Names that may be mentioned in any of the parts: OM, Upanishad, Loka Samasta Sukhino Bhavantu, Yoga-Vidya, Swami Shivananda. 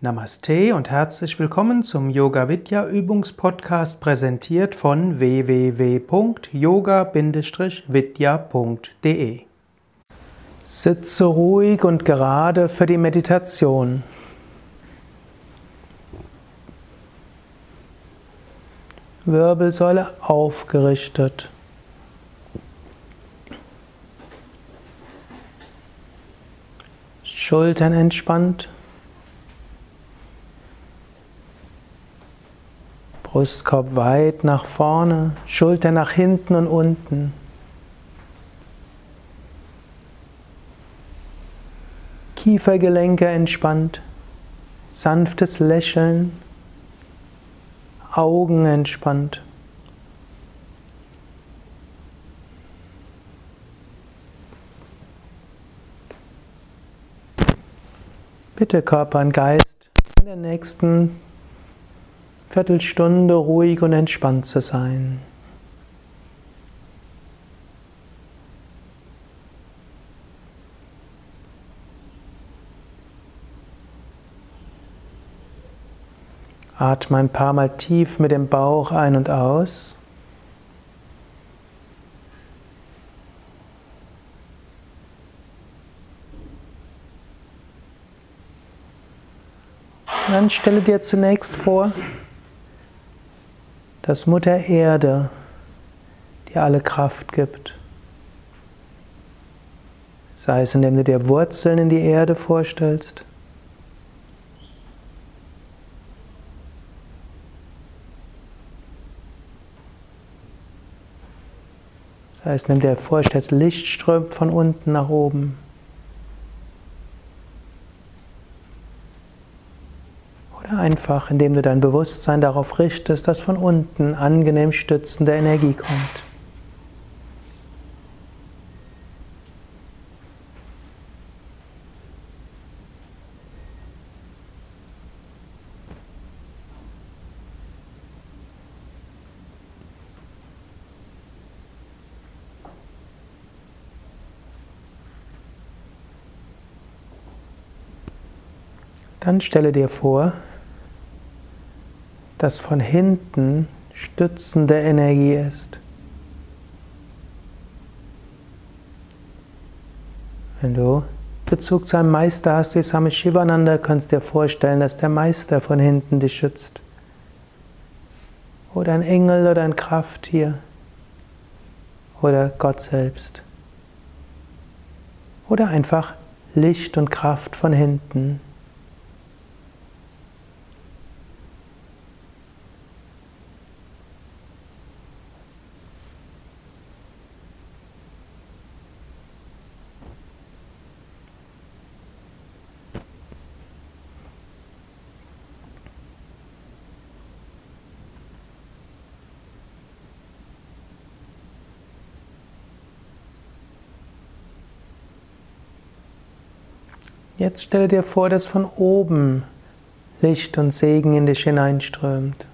Namaste und herzlich willkommen zum Yoga-Vidya Übungspodcast, präsentiert von www.yoga-vidya.de. Sitze ruhig und gerade für die Meditation. Wirbelsäule aufgerichtet. Schultern entspannt. Brustkorb weit nach vorne, Schultern nach hinten und unten. Kiefergelenke entspannt, sanftes Lächeln, Augen entspannt. Bitte Körper und Geist in der nächsten Viertelstunde ruhig und entspannt zu sein. Atme ein paar Mal tief mit dem Bauch ein und aus. Und dann stelle dir zunächst vor, dass Mutter Erde dir alle Kraft gibt. Sei es, indem du dir Wurzeln in die Erde vorstellst. Sei es, indem du dir vorstellst, Licht strömt von unten nach oben. Einfach, indem du dein Bewusstsein darauf richtest, dass von unten angenehm stützende Energie kommt. Dann stelle dir vor, dass von hinten stützende Energie ist. Wenn du Bezug zu einem Meister hast wie Swami Shivananda, kannst du dir vorstellen, dass der Meister von hinten dich schützt. Oder ein Engel oder ein Krafttier. Oder Gott selbst. Oder einfach Licht und Kraft von hinten. Jetzt stelle dir vor, dass von oben Licht und Segen in dich hineinströmt.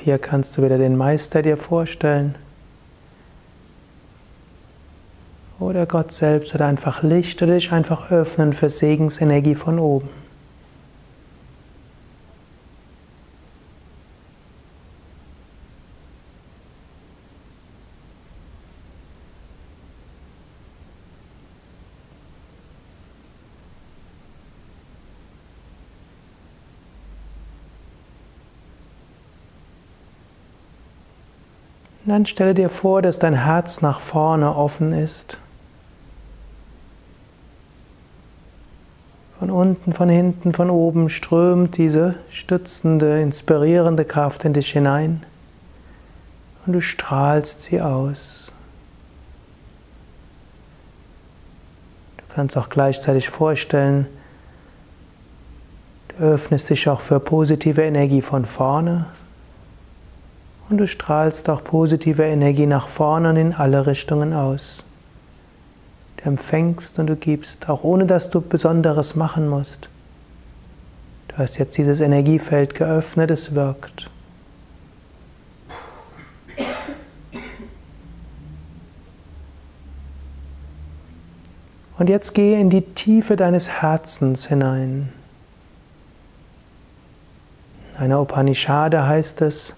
Hier kannst du wieder den Meister dir vorstellen oder Gott selbst oder einfach Licht oder dich einfach öffnen für Segensenergie von oben. Dann stelle dir vor, dass dein Herz nach vorne offen ist. Von unten, von hinten, von oben strömt diese stützende, inspirierende Kraft in dich hinein und du strahlst sie aus. Du kannst auch gleichzeitig vorstellen, du öffnest dich auch für positive Energie von vorne und du strahlst auch positive Energie nach vorne und in alle Richtungen aus. Du empfängst und du gibst, auch ohne dass du Besonderes machen musst. Du hast jetzt dieses Energiefeld geöffnet, es wirkt. Und jetzt gehe in die Tiefe deines Herzens hinein. In einer Upanishade heißt es,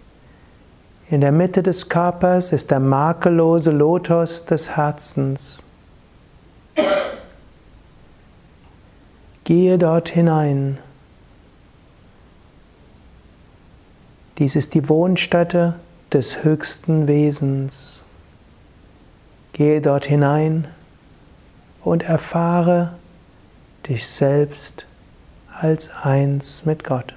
in der Mitte des Körpers ist der makellose Lotus des Herzens. Gehe dort hinein. Dies ist die Wohnstätte des höchsten Wesens. Gehe dort hinein und erfahre dich selbst als eins mit Gott.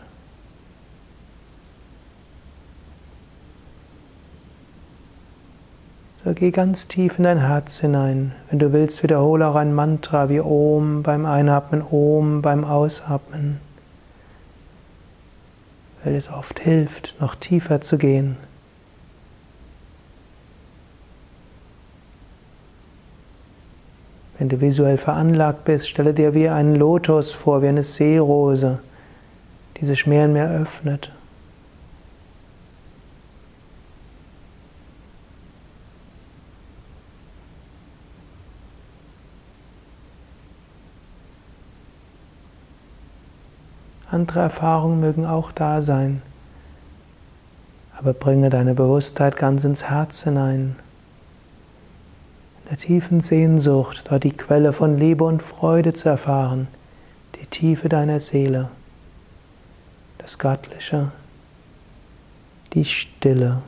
So, geh ganz tief in dein Herz hinein. Wenn du willst, wiederhole auch ein Mantra wie OM beim Einatmen, OM beim Ausatmen, weil es oft hilft, noch tiefer zu gehen. Wenn du visuell veranlagt bist, stelle dir wie einen Lotus vor, wie eine Seerose, die sich mehr und mehr öffnet. Andere Erfahrungen mögen auch da sein, aber bringe deine Bewusstheit ganz ins Herz hinein. In der tiefen Sehnsucht, dort die Quelle von Liebe und Freude zu erfahren, die Tiefe deiner Seele, das Göttliche, die Stille.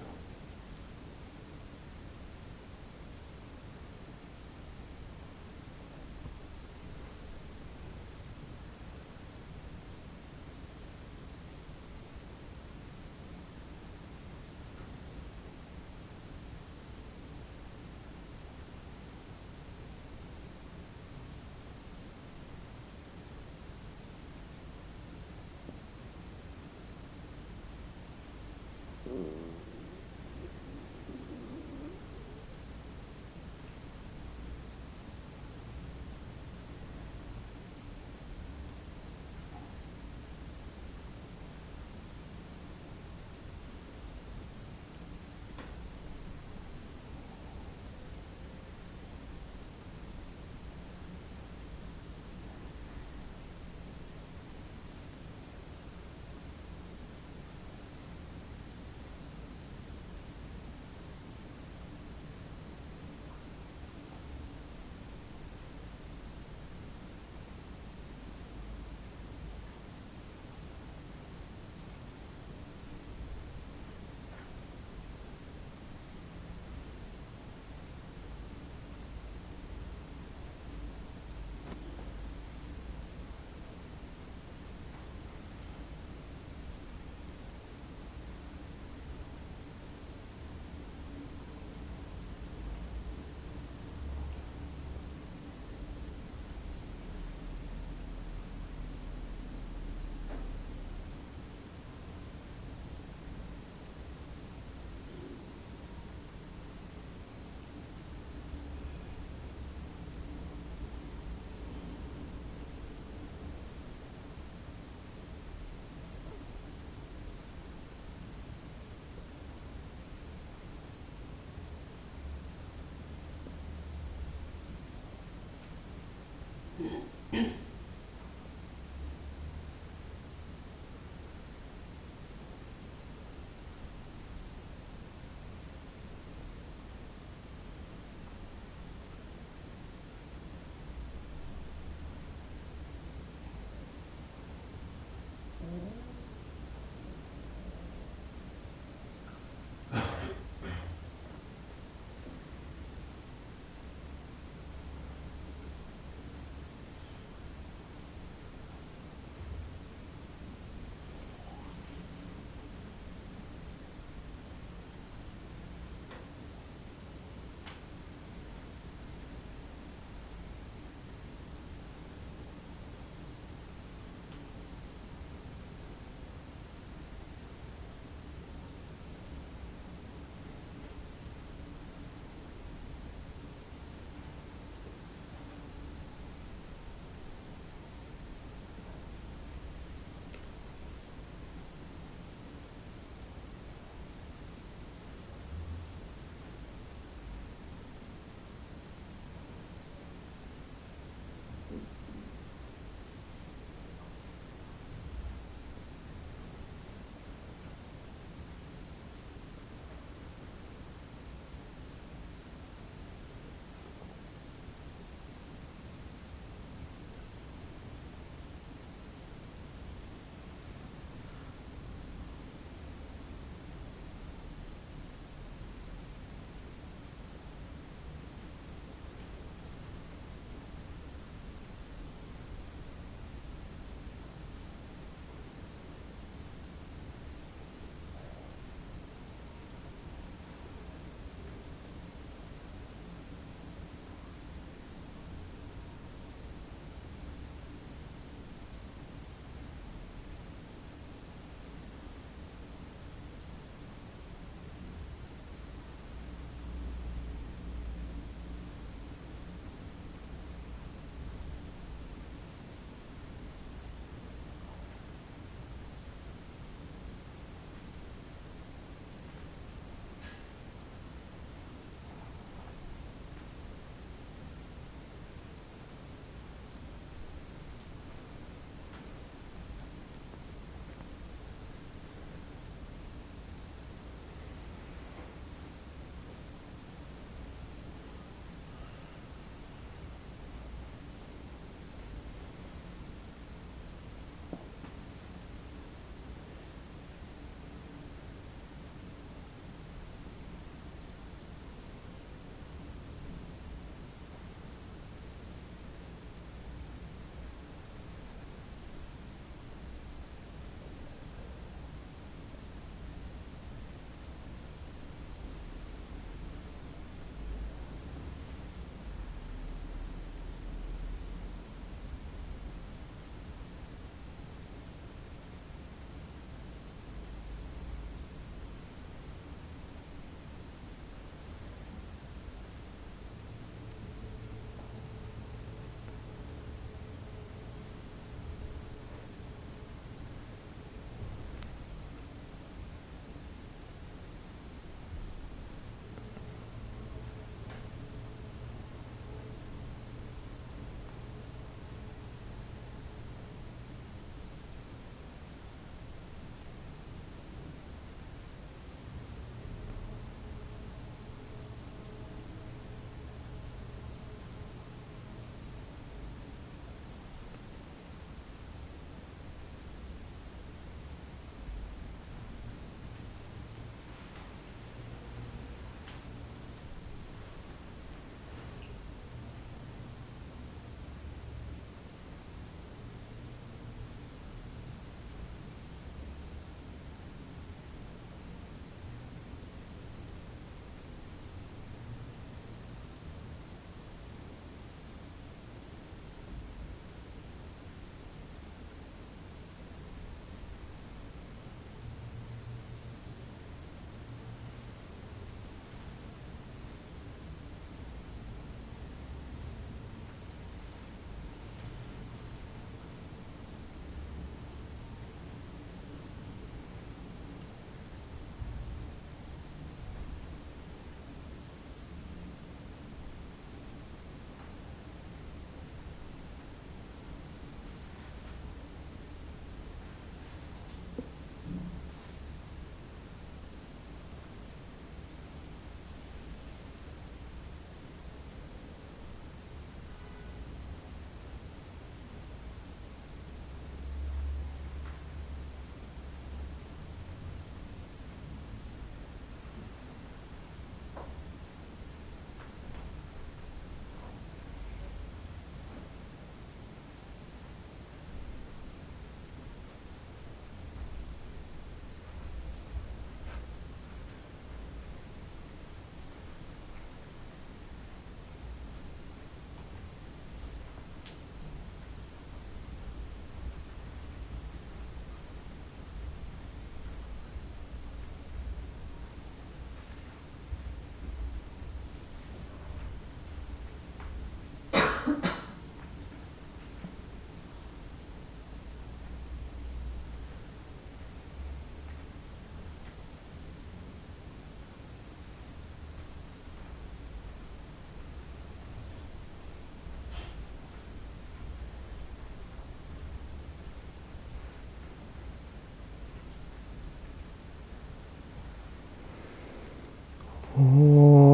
Loka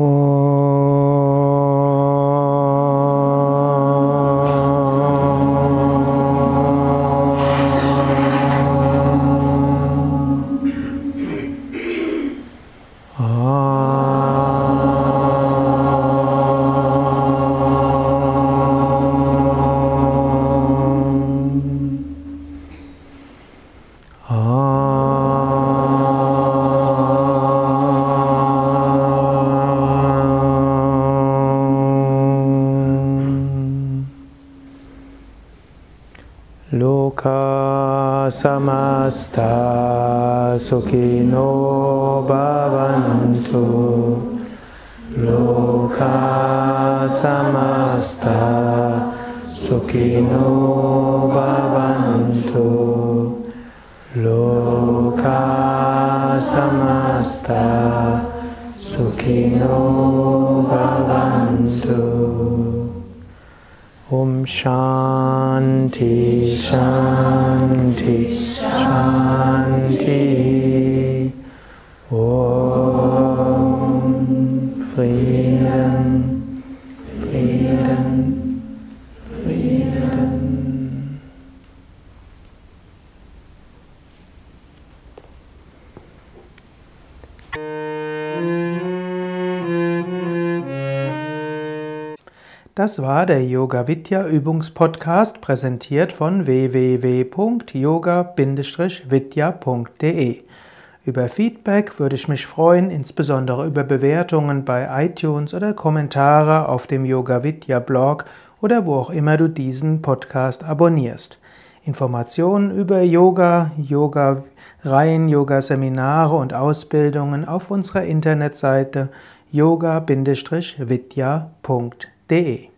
Samasta Sukhino Bhavantu. Loka Samasta Sukhino Bhavantu. Loka Samasta Sukhino Bhavantu. Om Shanti, Shanti, Shanti. Om Frieden, Frieden, Frieden. Das war der Yoga-Vidya Übungspodcast, präsentiert von www.yoga-vidya.de. Über Feedback würde ich mich freuen, insbesondere über Bewertungen bei iTunes oder Kommentare auf dem Yoga-Vidya-Blog oder wo auch immer du diesen Podcast abonnierst. Informationen über Yoga, Yoga-Reihen, Yoga-Seminare und Ausbildungen auf unserer Internetseite yoga-vidya.de.